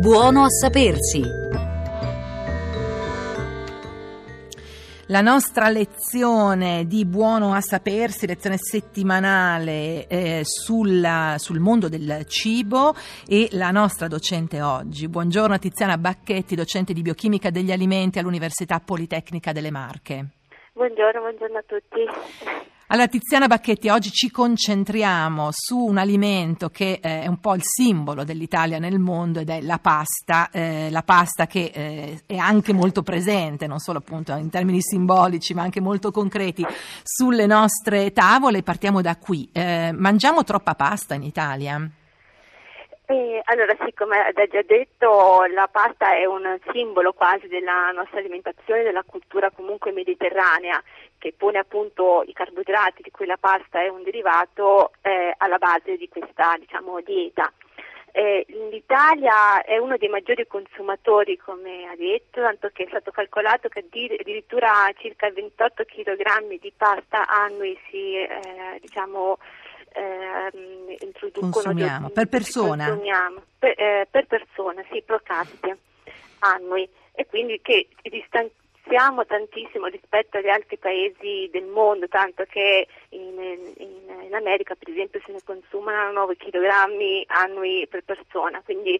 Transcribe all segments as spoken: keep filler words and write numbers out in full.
Buono a sapersi. La nostra lezione di Buono a Sapersi, lezione settimanale eh, sulla, sul mondo del cibo, e la nostra docente oggi. Buongiorno a Tiziana Bacchetti, docente di biochimica degli alimenti all'Università Politecnica delle Marche. Buongiorno, buongiorno a tutti. Allora Tiziana Bacchetti, oggi ci concentriamo su un alimento che eh, è un po' il simbolo dell'Italia nel mondo, ed è la pasta, eh, la pasta che eh, è anche molto presente, non solo appunto in termini simbolici ma anche molto concreti sulle nostre tavole. Partiamo da qui, eh, mangiamo troppa pasta in Italia? Eh, allora sì, come ha già detto, la pasta è un simbolo quasi della nostra alimentazione, della cultura comunque mediterranea, che pone appunto i carboidrati, di cui la pasta è un derivato, eh, alla base di questa, diciamo, dieta. Eh, L'Italia è uno dei maggiori consumatori, come ha detto, tanto che è stato calcolato che addirittura circa ventotto chilogrammi di pasta annui si eh, diciamo Eh, introducono consumiamo di, per persona consumiamo, per, eh, per persona sì, pro capite annui, e quindi che distanziamo tantissimo rispetto agli altri paesi del mondo, tanto che in, in, in America per esempio se ne consumano nove chilogrammi annui per persona, quindi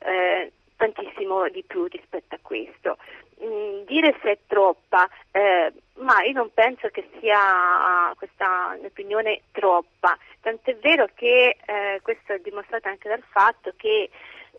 eh, tantissimo di più rispetto a questo. Mm, dire se è troppa, eh, ma io non penso che sia questa un'opinione troppa, tant'è vero che eh, questo è dimostrato anche dal fatto che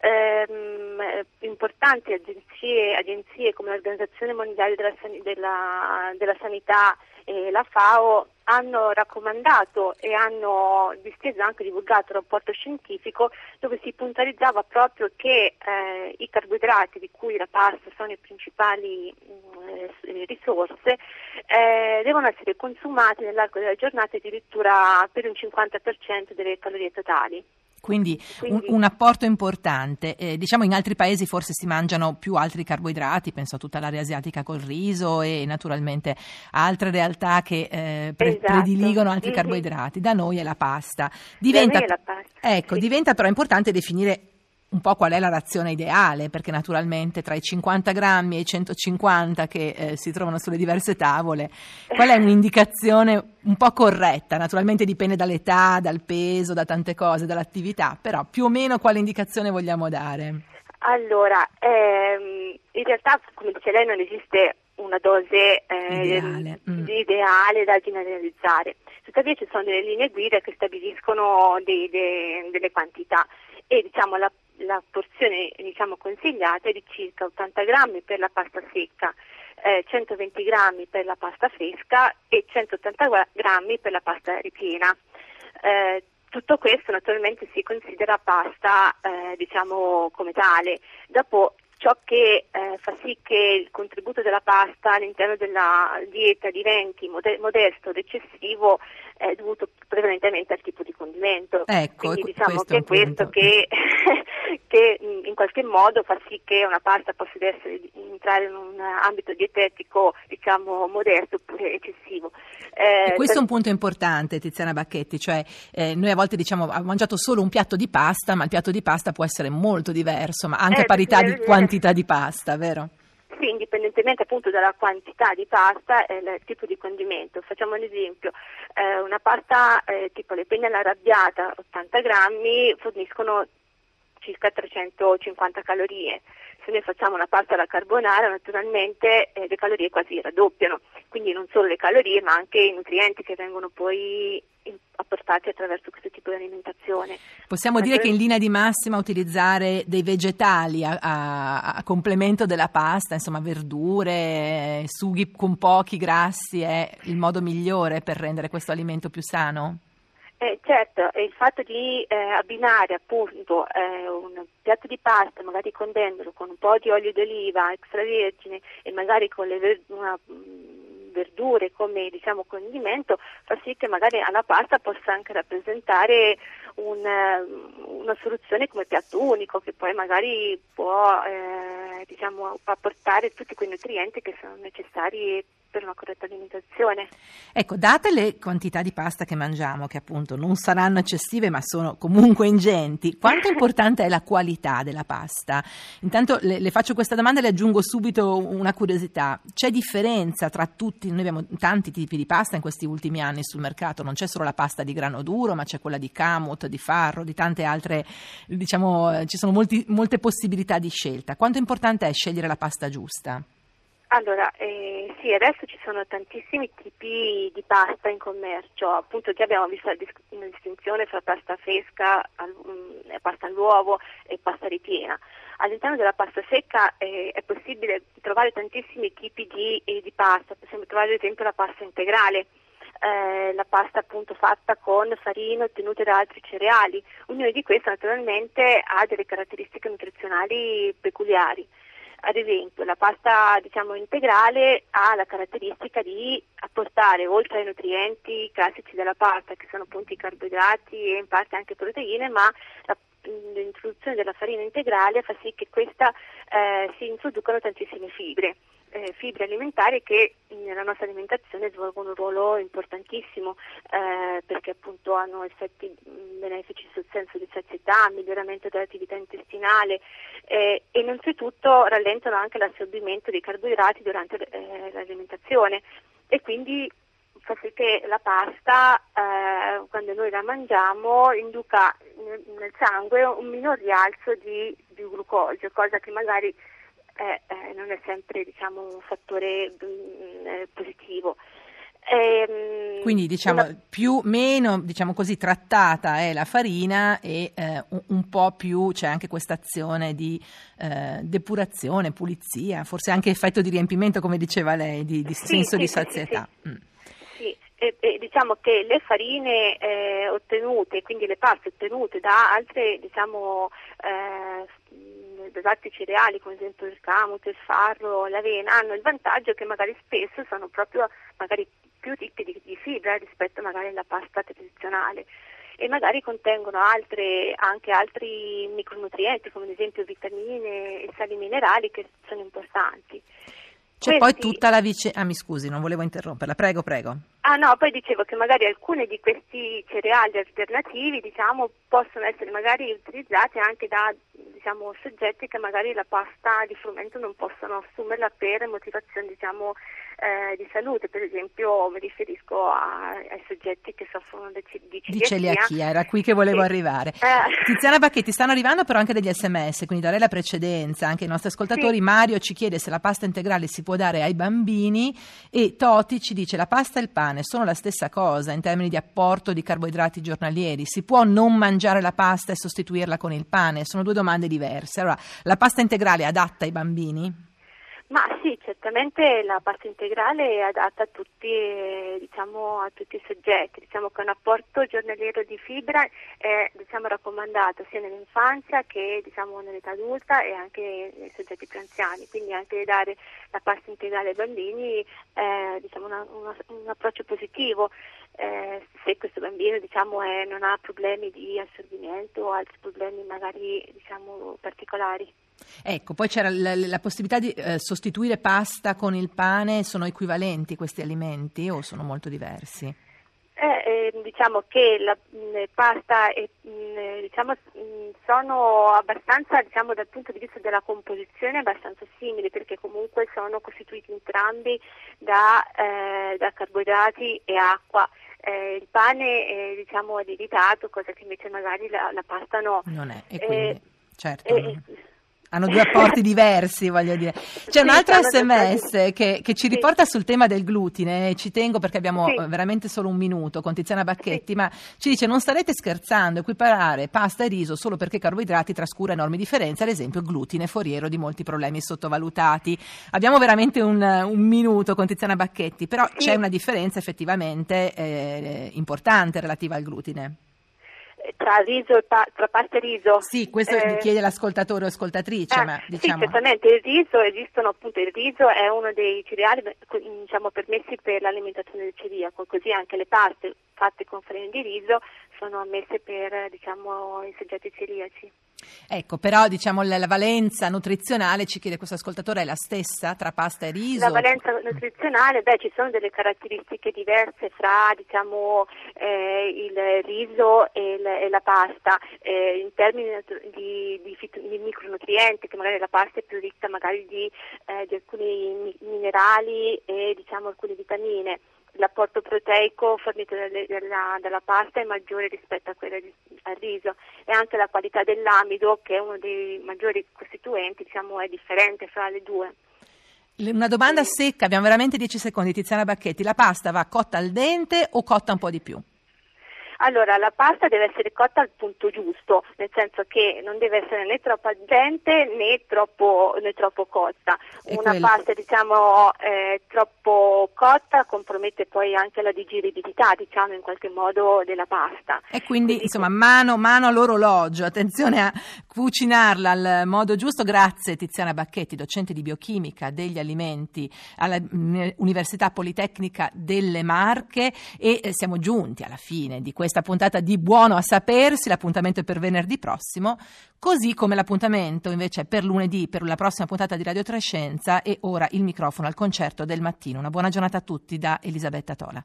ehm, importanti agenzie, agenzie come l'Organizzazione Mondiale della, San- della, della Sanità e la FAO hanno raccomandato e hanno disteso anche divulgato un rapporto scientifico dove si puntualizzava proprio che eh, i carboidrati, di cui la pasta sono le principali mh, risorse, eh, devono essere consumati nell'arco della giornata, addirittura per un cinquanta per cento delle calorie totali. Quindi un, un apporto importante. Eh, diciamo in altri paesi forse si mangiano più altri carboidrati, penso a tutta l'area asiatica col riso e naturalmente altre realtà che eh, pre- esatto. prediligono altri mm-hmm. carboidrati. Da noi è la pasta. Diventa, da noi è la pasta. Ecco, sì. Diventa però importante definire un po' qual è la razione ideale, perché naturalmente tra i cinquanta grammi e i centocinquanta che eh, si trovano sulle diverse tavole, qual è un'indicazione un po' corretta? Naturalmente dipende dall'età, dal peso, da tante cose, dall'attività, però più o meno quale indicazione vogliamo dare? Allora, ehm, in realtà, come dice lei, non esiste una dose eh, ideale. Mm. ideale da generalizzare, tuttavia ci sono delle linee guida che stabiliscono dei, dei, delle quantità, e diciamo la La porzione diciamo consigliata è di circa ottanta grammi per la pasta secca, eh, centoventi grammi per la pasta fresca e centottanta grammi per la pasta ripiena. Eh, tutto questo naturalmente si considera pasta eh, diciamo come tale. Dopo ciò che eh, fa sì che il contributo della pasta all'interno della dieta diventi mode- modesto ed eccessivo è eh, dovuto prevalentemente al tipo di condimento. Ecco, quindi diciamo questo che è questo che che in qualche modo fa sì che una pasta possa essere, entrare in un ambito dietetico diciamo modesto oppure eccessivo. Eh, e questo per... è un punto importante, Tiziana Bacchetti, cioè eh, noi a volte diciamo abbiamo mangiato solo un piatto di pasta, ma il piatto di pasta può essere molto diverso, ma anche eh, a parità di quantità di pasta, vero? Sì, indipendentemente appunto dalla quantità di pasta e il tipo di condimento. Facciamo un esempio, eh, una pasta eh, tipo le penne all'arrabbiata, ottanta grammi, forniscono circa trecentocinquanta calorie. Se noi facciamo una pasta alla carbonara, naturalmente eh, le calorie quasi raddoppiano, quindi non solo le calorie ma anche i nutrienti che vengono poi apportati attraverso questo tipo di alimentazione. Possiamo dire che in linea di massima utilizzare dei vegetali a, a, a complemento della pasta, insomma verdure, sughi con pochi grassi è il modo migliore per rendere questo alimento più sano? Eh, certo, il fatto di eh, abbinare appunto eh, un piatto di pasta, magari condendolo con un po' di olio d'oliva extravergine e magari con le ver- una, verdure come diciamo condimento, fa sì che magari alla pasta possa anche rappresentare una, una soluzione come piatto unico, che poi magari può eh, diciamo apportare tutti quei nutrienti che sono necessari per una corretta alimentazione. Ecco, date le quantità di pasta che mangiamo, che appunto non saranno eccessive ma sono comunque ingenti, quanto importante è la qualità della pasta? Intanto le, le faccio questa domanda e le aggiungo subito una curiosità. C'è differenza tra tutti, noi abbiamo tanti tipi di pasta in questi ultimi anni sul mercato, non c'è solo la pasta di grano duro ma c'è quella di kamut, di farro, di tante altre, diciamo ci sono molti, molte possibilità di scelta. Quanto è importante è scegliere la pasta giusta? Allora, eh, sì, adesso ci sono tantissimi tipi di pasta in commercio, appunto che abbiamo visto la dis- una distinzione fra pasta fresca, al- mh, pasta all'uovo e pasta ripiena. All'interno della pasta secca eh, è possibile trovare tantissimi tipi di, eh, di pasta, possiamo trovare ad esempio la pasta integrale, eh, la pasta appunto fatta con farina ottenuta da altri cereali. Ognuno di questi naturalmente ha delle caratteristiche nutrizionali peculiari. Ad esempio, la pasta diciamo integrale ha la caratteristica di apportare, oltre ai nutrienti classici della pasta, che sono appunto i carboidrati e in parte anche proteine, ma la, l'introduzione della farina integrale fa sì che questa eh, si introducano tantissime fibre, eh, fibre alimentari che nella nostra alimentazione svolgono un ruolo importantissimo eh, perché appunto hanno effetti benefici sul senso di sazietà, miglioramento dell'attività intestinale eh, e innanzitutto rallentano anche l'assorbimento dei carboidrati durante eh, l'alimentazione e quindi fa sì che la pasta eh, quando noi la mangiamo induca nel sangue un minor rialzo di, di glucosio, cosa che magari Eh, eh, non è sempre diciamo un fattore mh, positivo. Ehm, Quindi diciamo una... più meno diciamo così trattata è la farina e eh, un, un po' più c'è anche questa azione di eh, depurazione, pulizia, forse anche effetto di riempimento come diceva lei, di, di sì, senso sì, di sazietà. Sì, sì. Mm. E, e, diciamo che le farine eh, ottenute, quindi le paste ottenute da altre diciamo eh, da altri cereali come ad esempio il kamut, il farro, l'avena, hanno il vantaggio che magari spesso sono proprio magari più ricche di, di fibra rispetto magari alla pasta tradizionale e magari contengono altre, anche altri micronutrienti come ad esempio vitamine e sali minerali che sono importanti. C'è questi... poi tutta la vicenda, ah mi scusi non volevo interromperla, prego prego. Ah no, poi dicevo che magari alcuni di questi cereali alternativi diciamo possono essere magari utilizzati anche da diciamo soggetti che magari la pasta di frumento non possono assumerla per motivazioni diciamo eh, di salute, per esempio mi riferisco a, ai soggetti che soffrono di, di celiachia. Di celiachia, era qui che volevo e... arrivare. Eh... Tiziana Bacchetti, stanno arrivando però anche degli sms, quindi darei la precedenza anche ai nostri ascoltatori. Sì. Mario ci chiede se la pasta integrale si può dare ai bambini e Toti ci dice la pasta e il pane sono la stessa cosa in termini di apporto di carboidrati giornalieri, si può non mangiare la pasta e sostituirla con il pane? Sono due domande diverse. Allora, la pasta integrale è adatta ai bambini? Ma sì, certamente la pasta integrale è adatta a tutti, diciamo, a tutti i soggetti, diciamo che un apporto giornaliero di fibra è diciamo, raccomandato sia nell'infanzia che diciamo, nell'età adulta e anche nei soggetti più anziani, quindi anche dare la pasta integrale ai bambini è diciamo, una, una, un approccio positivo eh, se questo bambino diciamo, è, non ha problemi di assorbimento o altri problemi magari diciamo, particolari. Ecco, poi c'era la, la possibilità di eh, sostituire pasta con il pane, sono equivalenti questi alimenti o sono molto diversi? Eh, eh, diciamo che la mh, pasta e, mh, diciamo, mh, sono abbastanza, diciamo dal punto di vista della composizione, abbastanza simili perché comunque sono costituiti entrambi da, eh, da carboidrati e acqua. Eh, il pane è, diciamo, è lievitato, cosa che invece magari la, la pasta no. Non è, e quindi, eh, certo... Eh, hanno due apporti diversi, voglio dire. C'è un altro sms che, che ci riporta sul tema del glutine, ci tengo perché abbiamo sì. veramente solo un minuto con Tiziana Bacchetti, sì. ma ci dice non starete scherzando, equiparare pasta e riso solo perché carboidrati trascura enormi differenze, ad esempio glutine foriero di molti problemi sottovalutati. Abbiamo veramente un, un minuto con Tiziana Bacchetti, però sì. c'è una differenza effettivamente eh, importante relativa al glutine. Tra riso e pa- tra pasta e riso. Sì, questo eh, chiede l'ascoltatore o ascoltatrice. Eh, ma, diciamo... Sì, certamente il riso esistono appunto. Il riso è uno dei cereali diciamo permessi per l'alimentazione del celiaco, così anche le paste fatte con farina di riso sono ammesse per diciamo i soggetti celiaci. Ecco, però diciamo la, la valenza nutrizionale, ci chiede questo ascoltatore, è la stessa tra pasta e riso? La valenza nutrizionale, beh, ci sono delle caratteristiche diverse fra diciamo eh, il riso e, il, e la pasta, eh, in termini di, di, fito, di micronutrienti, che magari la pasta è più ricca magari di, eh, di alcuni minerali e diciamo alcune vitamine. L'apporto proteico fornito dalle, dalla, dalla pasta è maggiore rispetto a quello al riso, e anche la qualità dell'amido, che è uno dei maggiori costituenti, diciamo, è differente fra le due. Una domanda secca, abbiamo veramente dieci secondi, Tiziana Bacchetti, la pasta va cotta al dente o cotta un po' di più? Allora, la pasta deve essere cotta al punto giusto, nel senso che non deve essere né troppo al dente né troppo, né troppo cotta. E una quella. pasta diciamo eh, troppo cotta compromette poi anche la digeribilità, diciamo, in qualche modo della pasta. E quindi, quindi insomma, mano, mano all'orologio, attenzione a cucinarla al modo giusto. Grazie Tiziana Bacchetti, docente di biochimica degli alimenti all'Università Politecnica delle Marche, e eh, siamo giunti alla fine di questo. Questa puntata di Buono a Sapersi, l'appuntamento è per venerdì prossimo, così come l'appuntamento invece è per lunedì, per la prossima puntata di Radio tre Scienza. E ora il microfono al concerto del mattino. Una buona giornata a tutti da Elisabetta Tola.